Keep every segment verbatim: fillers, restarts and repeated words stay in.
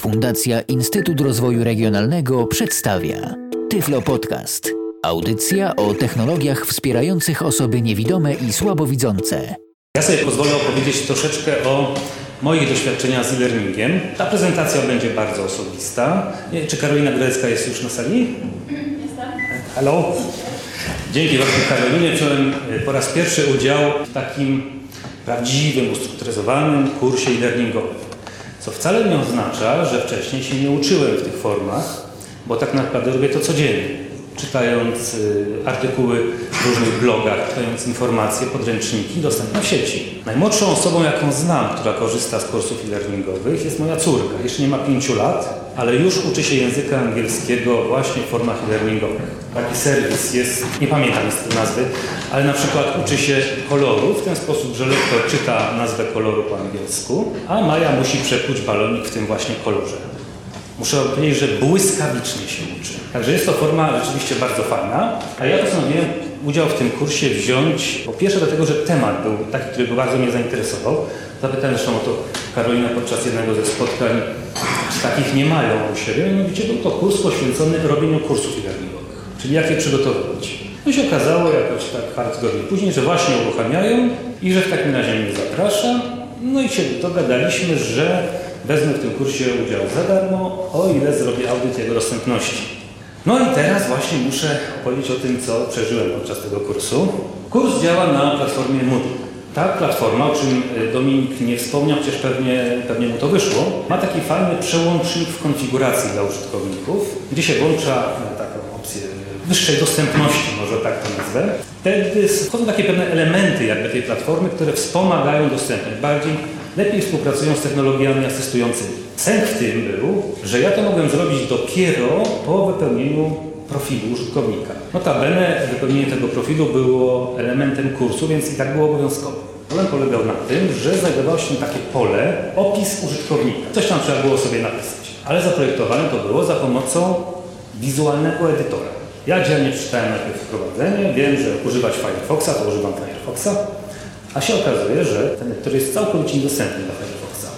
Fundacja Instytut Rozwoju Regionalnego przedstawia Tyflo Podcast. Audycja o technologiach wspierających osoby niewidome i słabowidzące. Ja sobie pozwolę opowiedzieć troszeczkę o moich doświadczeniach z e-learningiem. Ta prezentacja będzie bardzo osobista. Czy Karolina Grecka jest już na sali? Jestem. Halo? Dzięki właśnie Karolinie wziąłem po raz pierwszy udział w takim prawdziwym, ustrukturyzowanym kursie e-learningowym. Co wcale nie oznacza, że wcześniej się nie uczyłem w tych formach, bo tak naprawdę robię to codziennie. Czytając artykuły w różnych blogach, czytając informacje, podręczniki dostępne w sieci. Najmłodszą osobą, jaką znam, która korzysta z kursów e-learningowych, jest moja córka. Jeszcze nie ma pięciu lat, ale już uczy się języka angielskiego właśnie w formach e-learningowych. Taki serwis jest, nie pamiętam z nazwy, ale na przykład uczy się koloru w ten sposób, że lektor czyta nazwę koloru po angielsku, a Maja musi przepłuć balonik w tym właśnie kolorze. Muszę powiedzieć, że błyskawicznie się uczy. Także jest to forma rzeczywiście bardzo fajna, a ja postanowiłem udział w tym kursie wziąć, po pierwsze dlatego, że temat był taki, który bardzo mnie zainteresował. Zapytałem zresztą o to Karolina podczas jednego ze spotkań, czy takich nie mają u siebie, mianowicie był to kurs poświęcony robieniu kursów e-learningowych, czyli jak je przygotowywać. No i się okazało jakoś tak parę tygodni później, że właśnie uruchamiają i że w takim razie mnie zaprasza. No i się dogadaliśmy, że wezmę w tym kursie udział za darmo, o ile zrobię audyt jego dostępności. No i teraz właśnie muszę opowiedzieć o tym, co przeżyłem podczas tego kursu. Kurs działa na platformie Moodle. Ta platforma, o czym Dominik nie wspomniał, chociaż pewnie, pewnie mu to wyszło, ma taki fajny przełącznik w konfiguracji dla użytkowników, gdzie się włącza taką opcję wyższej dostępności, może tak to nazwę. Wtedy wchodzą takie pewne elementy jakby tej platformy, które wspomagają dostępność, bardziej lepiej współpracują z technologiami asystującymi. Sęk w tym był, że ja to mogłem zrobić dopiero po wypełnieniu profilu użytkownika. Notabene wypełnienie tego profilu było elementem kursu, więc i tak było obowiązkowe. Problem polegał na tym, że znajdowało się takie pole opis użytkownika. Coś tam trzeba było sobie napisać, ale zaprojektowane to było za pomocą wizualnego edytora. Ja dzielnie przeczytałem najpierw wprowadzenie, wiem, że używać Firefoxa, to używam Firefoxa, a się okazuje, że ten edytor jest całkowicie niedostępny dla Firefoxa.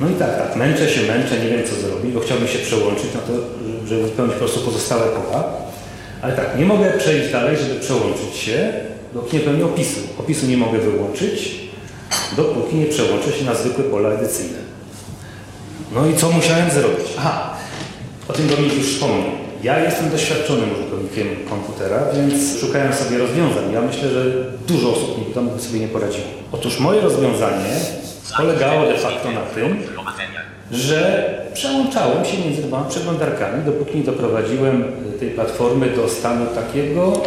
No i tak, tak, męczę się, męczę, nie wiem co zrobić, bo chciałbym się przełączyć na to, żeby wypełnić po prostu pozostałe pola, ale tak, nie mogę przejść dalej, żeby przełączyć się, dopóki nie pełnię opisu. Opisu nie mogę wyłączyć, dopóki nie przełączę się na zwykłe pola edycyjne. No i co musiałem zrobić? Aha, o tym Dominik już wspomniał. Ja jestem doświadczonym użytkownikiem komputera, więc szukałem sobie rozwiązań. Ja myślę, że dużo osób niewidomych sobie nie poradziło. Otóż moje rozwiązanie polegało de facto na tym, że przełączałem się między dwoma przeglądarkami, dopóki nie doprowadziłem tej platformy do stanu takiego,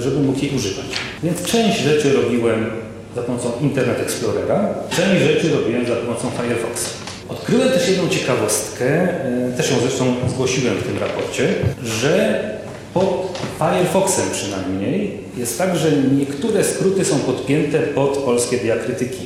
żeby mógł jej używać. Więc część rzeczy robiłem za pomocą Internet Explorera, część rzeczy robiłem za pomocą Firefoxa. Odkryłem też jedną ciekawostkę, też ją zresztą zgłosiłem w tym raporcie, że pod Firefoxem przynajmniej jest tak, że niektóre skróty są podpięte pod polskie diakrytyki.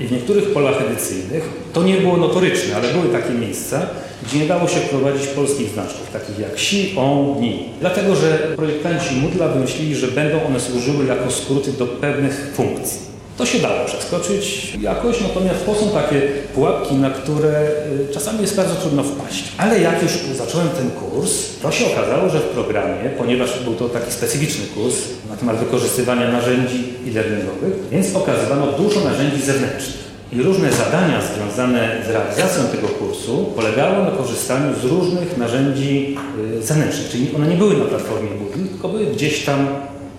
I w niektórych polach edycyjnych to nie było notoryczne, ale były takie miejsca, gdzie nie dało się wprowadzić polskich znaczków, takich jak si, on, ni. Dlatego, że projektanci Moodle'a wymyślili, że będą one służyły jako skróty do pewnych funkcji. To się dało przeskoczyć jakoś, natomiast to są takie pułapki, na które czasami jest bardzo trudno wpaść. Ale jak już zacząłem ten kurs, to się okazało, że w programie, ponieważ był to taki specyficzny kurs na temat wykorzystywania narzędzi e-learningowych, więc pokazywano dużo narzędzi zewnętrznych. I różne zadania związane z realizacją tego kursu polegały na korzystaniu z różnych narzędzi zewnętrznych, czyli one nie były na platformie Moodle, tylko były gdzieś tam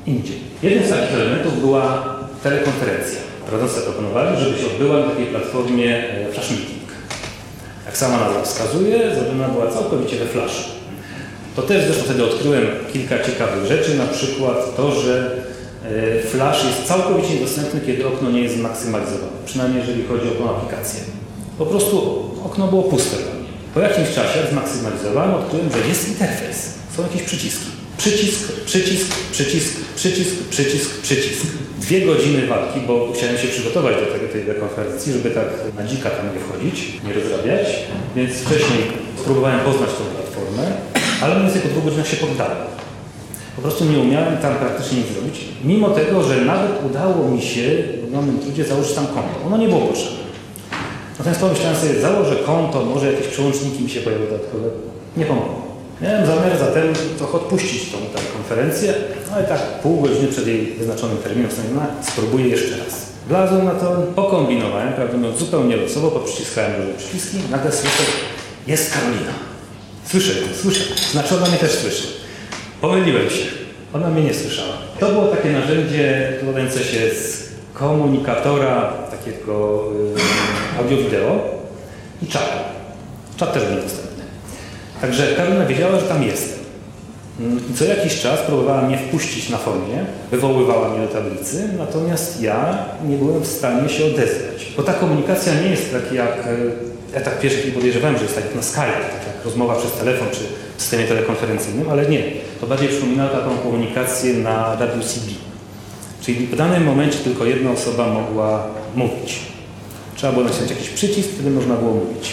indziej. Jeden z takich elementów była telekonferencja. Prowadzący proponowali, żeby się odbyła na takiej platformie flash meeting. Jak sama nazwa wskazuje, zrobiona była całkowicie we flashu. To też zresztą wtedy odkryłem kilka ciekawych rzeczy, na przykład to, że flash jest całkowicie niedostępny, kiedy okno nie jest zmaksymalizowane, przynajmniej jeżeli chodzi o tą aplikację. Po prostu okno było puste dla mnie. Po jakimś czasie, jak zmaksymalizowałem, odkryłem, że jest interfejs, są jakieś przyciski. Przycisk, przycisk, przycisk, przycisk, przycisk, przycisk. Dwie godziny walki, bo chciałem się przygotować do tego, tej konferencji, żeby tak na dzika tam nie wchodzić, nie rozrabiać, więc wcześniej próbowałem poznać tą platformę, ale mniej więcej po dwóch godzinach się poddałem. Po prostu nie umiałem tam praktycznie nic zrobić, mimo tego, że nawet udało mi się w ogromnym trudzie założyć tam konto. Ono nie było potrzebne. Natomiast pomyślałem sobie, założę konto, może jakieś przełączniki mi się pojawią dodatkowe. Nie pomogło. Miałem zamiar zatem trochę odpuścić tą tę konferencję, ale tak pół godziny przed jej wyznaczonym terminem spróbuję jeszcze raz. Wlazłem na to, pokombinowałem, prawdę mówiąc zupełnie losowo, poprzyciskałem duże przyciski, nagle słyszę, jest Karolina. Słyszę ją, słyszę, znaczy ona mnie też słyszy. Pomyliłem się, ona mnie nie słyszała. To było takie narzędzie składające się z komunikatora, takiego yy, audio-wideo i czata. Czat też był dostępny. Także Karolina wiedziała, że tam jestem. I co jakiś czas próbowała mnie wpuścić na formie, wywoływała mnie do tablicy, natomiast ja nie byłem w stanie się odezwać. Bo ta komunikacja nie jest tak jak etap pierwszy, podejrzewałem, że jest tak jak na Skype, tak jak rozmowa przez telefon czy w systemie telekonferencyjnym, ale nie. To bardziej przypominała taką komunikację na radiu C B. Czyli w danym momencie tylko jedna osoba mogła mówić. Trzeba było nacisnąć jakiś przycisk, wtedy można było mówić.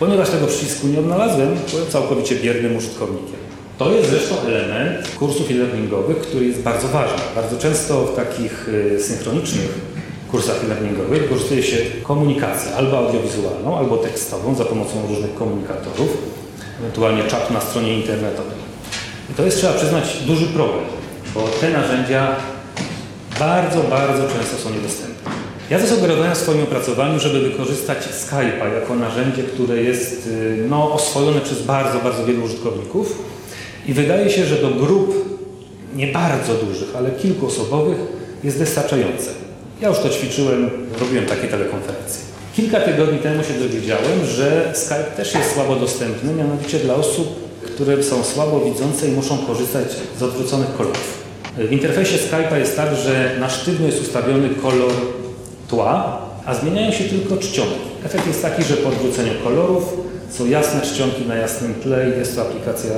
Ponieważ tego przycisku nie odnalazłem, byłem całkowicie biernym użytkownikiem. To jest zresztą element kursów e-learningowych, który jest bardzo ważny. Bardzo często w takich synchronicznych kursach e-learningowych wykorzystuje się komunikację albo audiowizualną, albo tekstową za pomocą różnych komunikatorów, ewentualnie czat na stronie internetowej. I to jest, trzeba przyznać, duży problem, bo te narzędzia bardzo, bardzo często są niedostępne. Ja zasugerowałem w swoim opracowaniu, żeby wykorzystać Skype'a jako narzędzie, które jest no, oswojone przez bardzo, bardzo wielu użytkowników. I wydaje się, że do grup nie bardzo dużych, ale kilkuosobowych jest wystarczające. Ja już to ćwiczyłem, robiłem takie telekonferencje. Kilka tygodni temu się dowiedziałem, że Skype też jest słabo dostępny, mianowicie dla osób, które są słabo widzące i muszą korzystać z odwróconych kolorów. W interfejsie Skype'a jest tak, że na sztywno jest ustawiony kolor tła, a zmieniają się tylko czcionki. Efekt jest taki, że po odwróceniu kolorów są jasne czcionki na jasnym tle i jest to aplikacja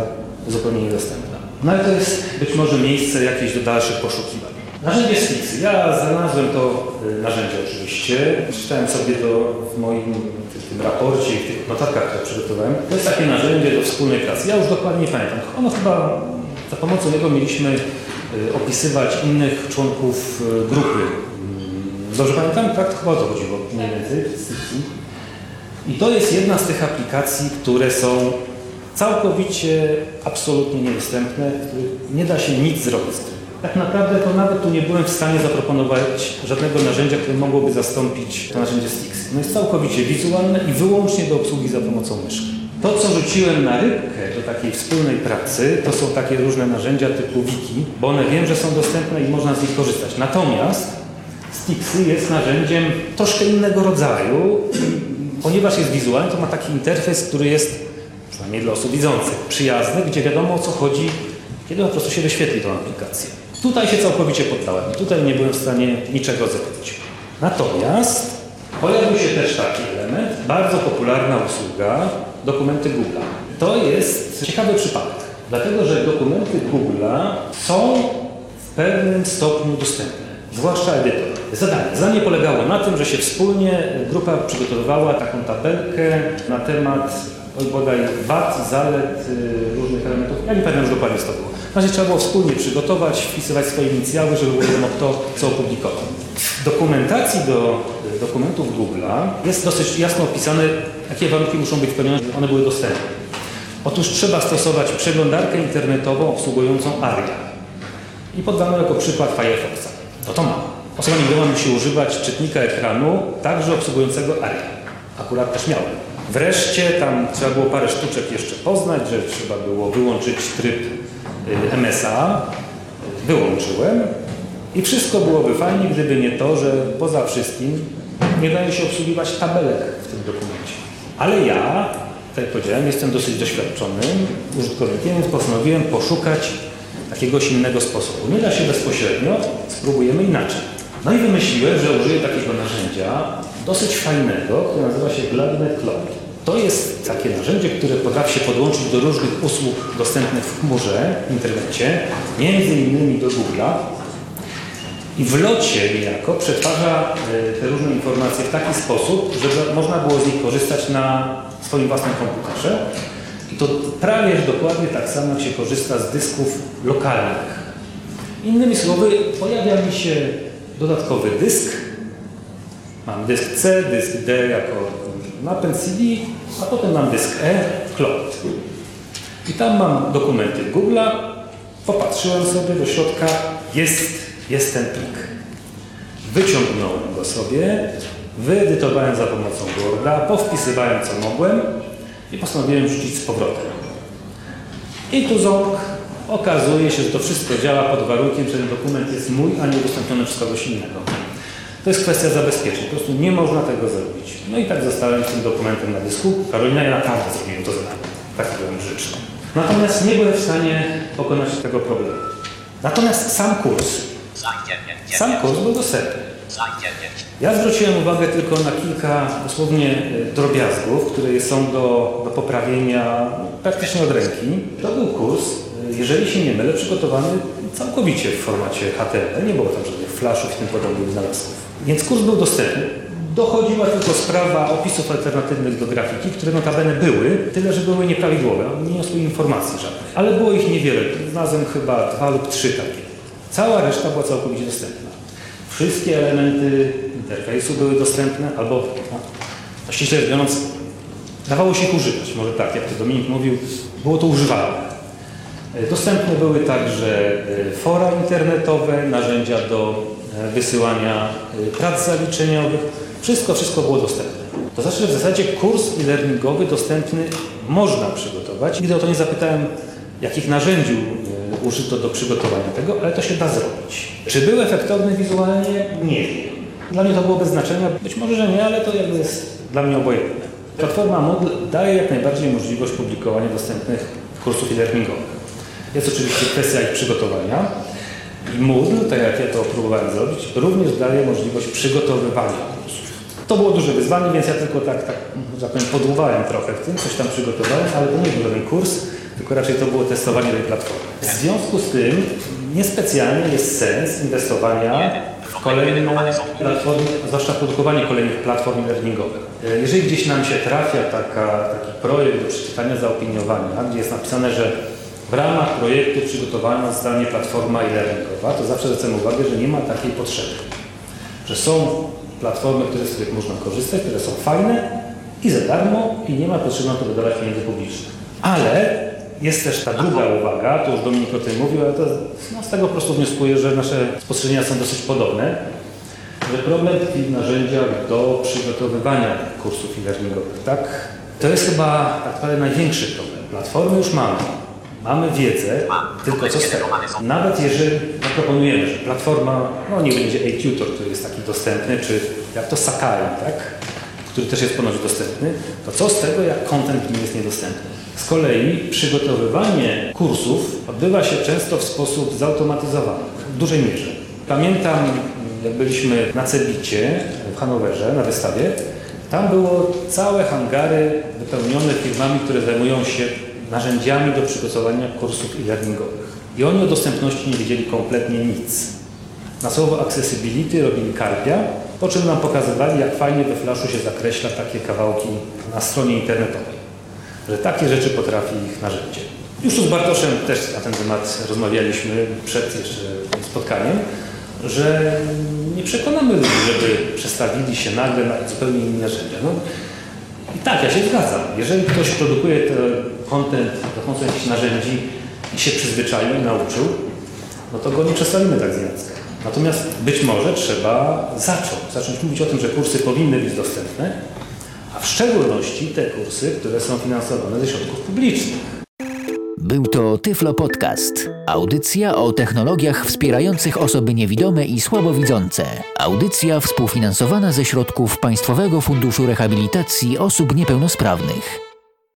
zupełnie niedostępna. No ale to jest być może miejsce jakieś do dalszych poszukiwań. Narzędzie Sfixy. Ja znalazłem to narzędzie oczywiście. Czytałem sobie to w moim w tym raporcie i w tych notatkach, które przygotowałem. To jest takie narzędzie do wspólnej pracy. Ja już dokładnie nie pamiętam. Ono chyba za pomocą niego mieliśmy opisywać innych członków grupy. Dobrze pamiętam? Tak? Chyba o to chodziło mniej więcej. I to jest jedna z tych aplikacji, które są całkowicie, absolutnie niedostępne, nie da się nic zrobić z tym. Tak naprawdę to nawet tu nie byłem w stanie zaproponować żadnego narzędzia, które mogłoby zastąpić to narzędzie Sfixy. No jest całkowicie wizualne i wyłącznie do obsługi za pomocą myszki. To, co rzuciłem na rybkę do takiej wspólnej pracy, to są takie różne narzędzia typu wiki, bo one wiem, że są dostępne i można z nich korzystać. Natomiast Sfixy jest narzędziem troszkę innego rodzaju. Ponieważ jest wizualny, to ma taki interfejs, który jest przynajmniej dla osób widzących, przyjazny, gdzie wiadomo o co chodzi, kiedy po prostu się wyświetli tą aplikację. Tutaj się całkowicie poddałem. Tutaj nie byłem w stanie niczego zrobić. Natomiast pojawił się też taki element, bardzo popularna usługa, dokumenty Google'a. To jest ciekawy przypadek, dlatego że dokumenty Google'a są w pewnym stopniu dostępne, zwłaszcza edytor. Zadanie. Zadanie polegało na tym, że się wspólnie grupa przygotowywała taką tabelkę na temat bodaj wad, zalet, yy, różnych elementów. Ja nie pamiętam, że dokładnie co to było. W razie trzeba było wspólnie przygotować, wpisywać swoje inicjały, żeby było wiadomo kto co opublikował. W dokumentacji do dokumentów Google'a jest dosyć jasno opisane, jakie warunki muszą być spełnione, żeby one były dostępne. Otóż trzeba stosować przeglądarkę internetową obsługującą ARIA. I poddano jako przykład Firefoxa. No to mało. Osoba niewidoma musi używać czytnika ekranu, także obsługującego ARIA. Akurat też miałem. Wreszcie tam trzeba było parę sztuczek jeszcze poznać, że trzeba było wyłączyć tryb M S A. Wyłączyłem i wszystko byłoby fajnie, gdyby nie to, że poza wszystkim nie daje się obsługiwać tabelek w tym dokumencie. Ale ja, tak jak powiedziałem, jestem dosyć doświadczonym użytkownikiem, więc postanowiłem poszukać jakiegoś innego sposobu. Nie da się bezpośrednio, spróbujemy inaczej. No i wymyśliłem, że użyję takiego narzędzia, dosyć fajnego, które nazywa się Gladnet Clone. To jest takie narzędzie, które potrafi się podłączyć do różnych usług dostępnych w chmurze, w internecie, między innymi do Google'a i w locie niejako przetwarza te różne informacje w taki sposób, żeby można było z nich korzystać na swoim własnym komputerze. I to prawie dokładnie tak samo jak się korzysta z dysków lokalnych. Innymi słowy, pojawia mi się dodatkowy dysk, Mam dysk C, dysk D jako napęd C D, a potem mam dysk E, cloud. I tam mam dokumenty Google'a. Popatrzyłem sobie do środka, jest, jest ten plik. Wyciągnąłem go sobie, wyedytowałem za pomocą Worda, powpisywałem co mogłem i postanowiłem wrzucić z powrotem. I tu ząbk. Okazuje się, że to wszystko działa pod warunkiem, że ten dokument jest mój, a nie udostępniony przez kogoś innego. To jest kwestia zabezpieczeń. Po prostu nie można tego zrobić. No i tak zostałem z tym dokumentem na dysku. Karolina, ja naprawdę zrobiłem to zadanie. Tak byłem grzeczny. Natomiast nie byłem w stanie pokonać tego problemu. Natomiast sam kurs. Sam kurs był dostępny. Ja zwróciłem uwagę tylko na kilka dosłownie drobiazgów, które są do, do poprawienia praktycznie od ręki. To był kurs, jeżeli się nie mylę, przygotowany całkowicie w formacie H T M L. Nie było tam żadnych flashów i tym podobnych znalazków. Więc kurs był dostępny. Dochodziła tylko sprawa opisów alternatywnych do grafiki, które notabene były, tyle że były nieprawidłowe, nie niosły informacji żadnych. Ale było ich niewiele, znalazłem chyba dwa lub trzy takie. Cała reszta była całkowicie dostępna. Wszystkie elementy interfejsu były dostępne, albo no, ściśle biorąc, dawało się ich używać. Może tak, jak to Dominik mówił, było to używalne. Dostępne były także fora internetowe, narzędzia do wysyłania prac zaliczeniowych. Wszystko, wszystko było dostępne. To znaczy, że w zasadzie kurs e-learningowy dostępny można przygotować. Nigdy o to nie zapytałem, jakich narzędzi użyto do przygotowania tego, ale to się da zrobić. Czy był efektowny wizualnie? Nie wiem. Dla mnie to było bez znaczenia. Być może, że nie, ale to jakby jest dla mnie obojętne. Platforma Moodle daje jak najbardziej możliwość publikowania dostępnych kursów e-learningowych. Jest oczywiście kwestia ich przygotowania. Moodle, tak jak ja to próbowałem zrobić, również daje możliwość przygotowywania kursów. To było duże wyzwanie, więc ja tylko tak, tak, tak powiem, podłuwałem trochę w tym, coś tam przygotowałem, ale to nie był ten kurs, tylko raczej to było testowanie tej platformy. W związku z tym niespecjalnie jest sens inwestowania w kolejne platformy, zwłaszcza w produkowanie kolejnych platform e-learningowych. Jeżeli gdzieś nam się trafia taka, taki projekt do przeczytania, zaopiniowania, gdzie jest napisane, że w ramach projektu przygotowana zdalnie platforma e-learningowa, to zawsze zwracam uwagę, że nie ma takiej potrzeby. Że są platformy, które, z których można korzystać, które są fajne i za darmo i nie ma potrzeby na to wydawać pieniędzy publicznych. Ale jest też ta druga uwaga, tu już Dominik o tym mówił, ale to, no, z tego po prostu wnioskuję, że nasze spostrzeżenia są dosyć podobne, że problem tkwi w narzędziach do przygotowywania kursów e-learningowych, tak? To jest chyba tak naprawdę największy problem. Platformy już mamy. Mamy wiedzę, tylko co z tego? Nawet jeżeli proponujemy, że platforma, no nie będzie A-Tutor, który jest taki dostępny, czy jak to Sakai, tak? Który też jest ponoć dostępny, to co z tego, jak content nie jest niedostępny? Z kolei przygotowywanie kursów odbywa się często w sposób zautomatyzowany, w dużej mierze. Pamiętam, jak byliśmy na Cebicie w Hanowerze, na wystawie, tam było całe hangary wypełnione firmami, które zajmują się narzędziami do przygotowania kursów e-learningowych. I oni o dostępności nie wiedzieli kompletnie nic. Na słowo accessibility robili karpia, po czym nam pokazywali, jak fajnie we flaszu się zakreśla takie kawałki na stronie internetowej. Że takie rzeczy potrafi ich narzędzie. Już tu z Bartoszem też na ten temat rozmawialiśmy przed jeszcze spotkaniem, że nie przekonamy ludzi, żeby przestawili się nagle na zupełnie inne narzędzia. No. I tak, ja się zgadzam. Jeżeli ktoś produkuje ten content dochodzący jakichś narzędzi i się przyzwyczaił i nauczył, no to go nie przestawimy tak z nienacka. Natomiast być może trzeba zacząć. Zacząć mówić o tym, że kursy powinny być dostępne, a w szczególności te kursy, które są finansowane ze środków publicznych. Był to Tyflo Podcast. Audycja o technologiach wspierających osoby niewidome i słabowidzące. Audycja współfinansowana ze środków Państwowego Funduszu Rehabilitacji Osób Niepełnosprawnych.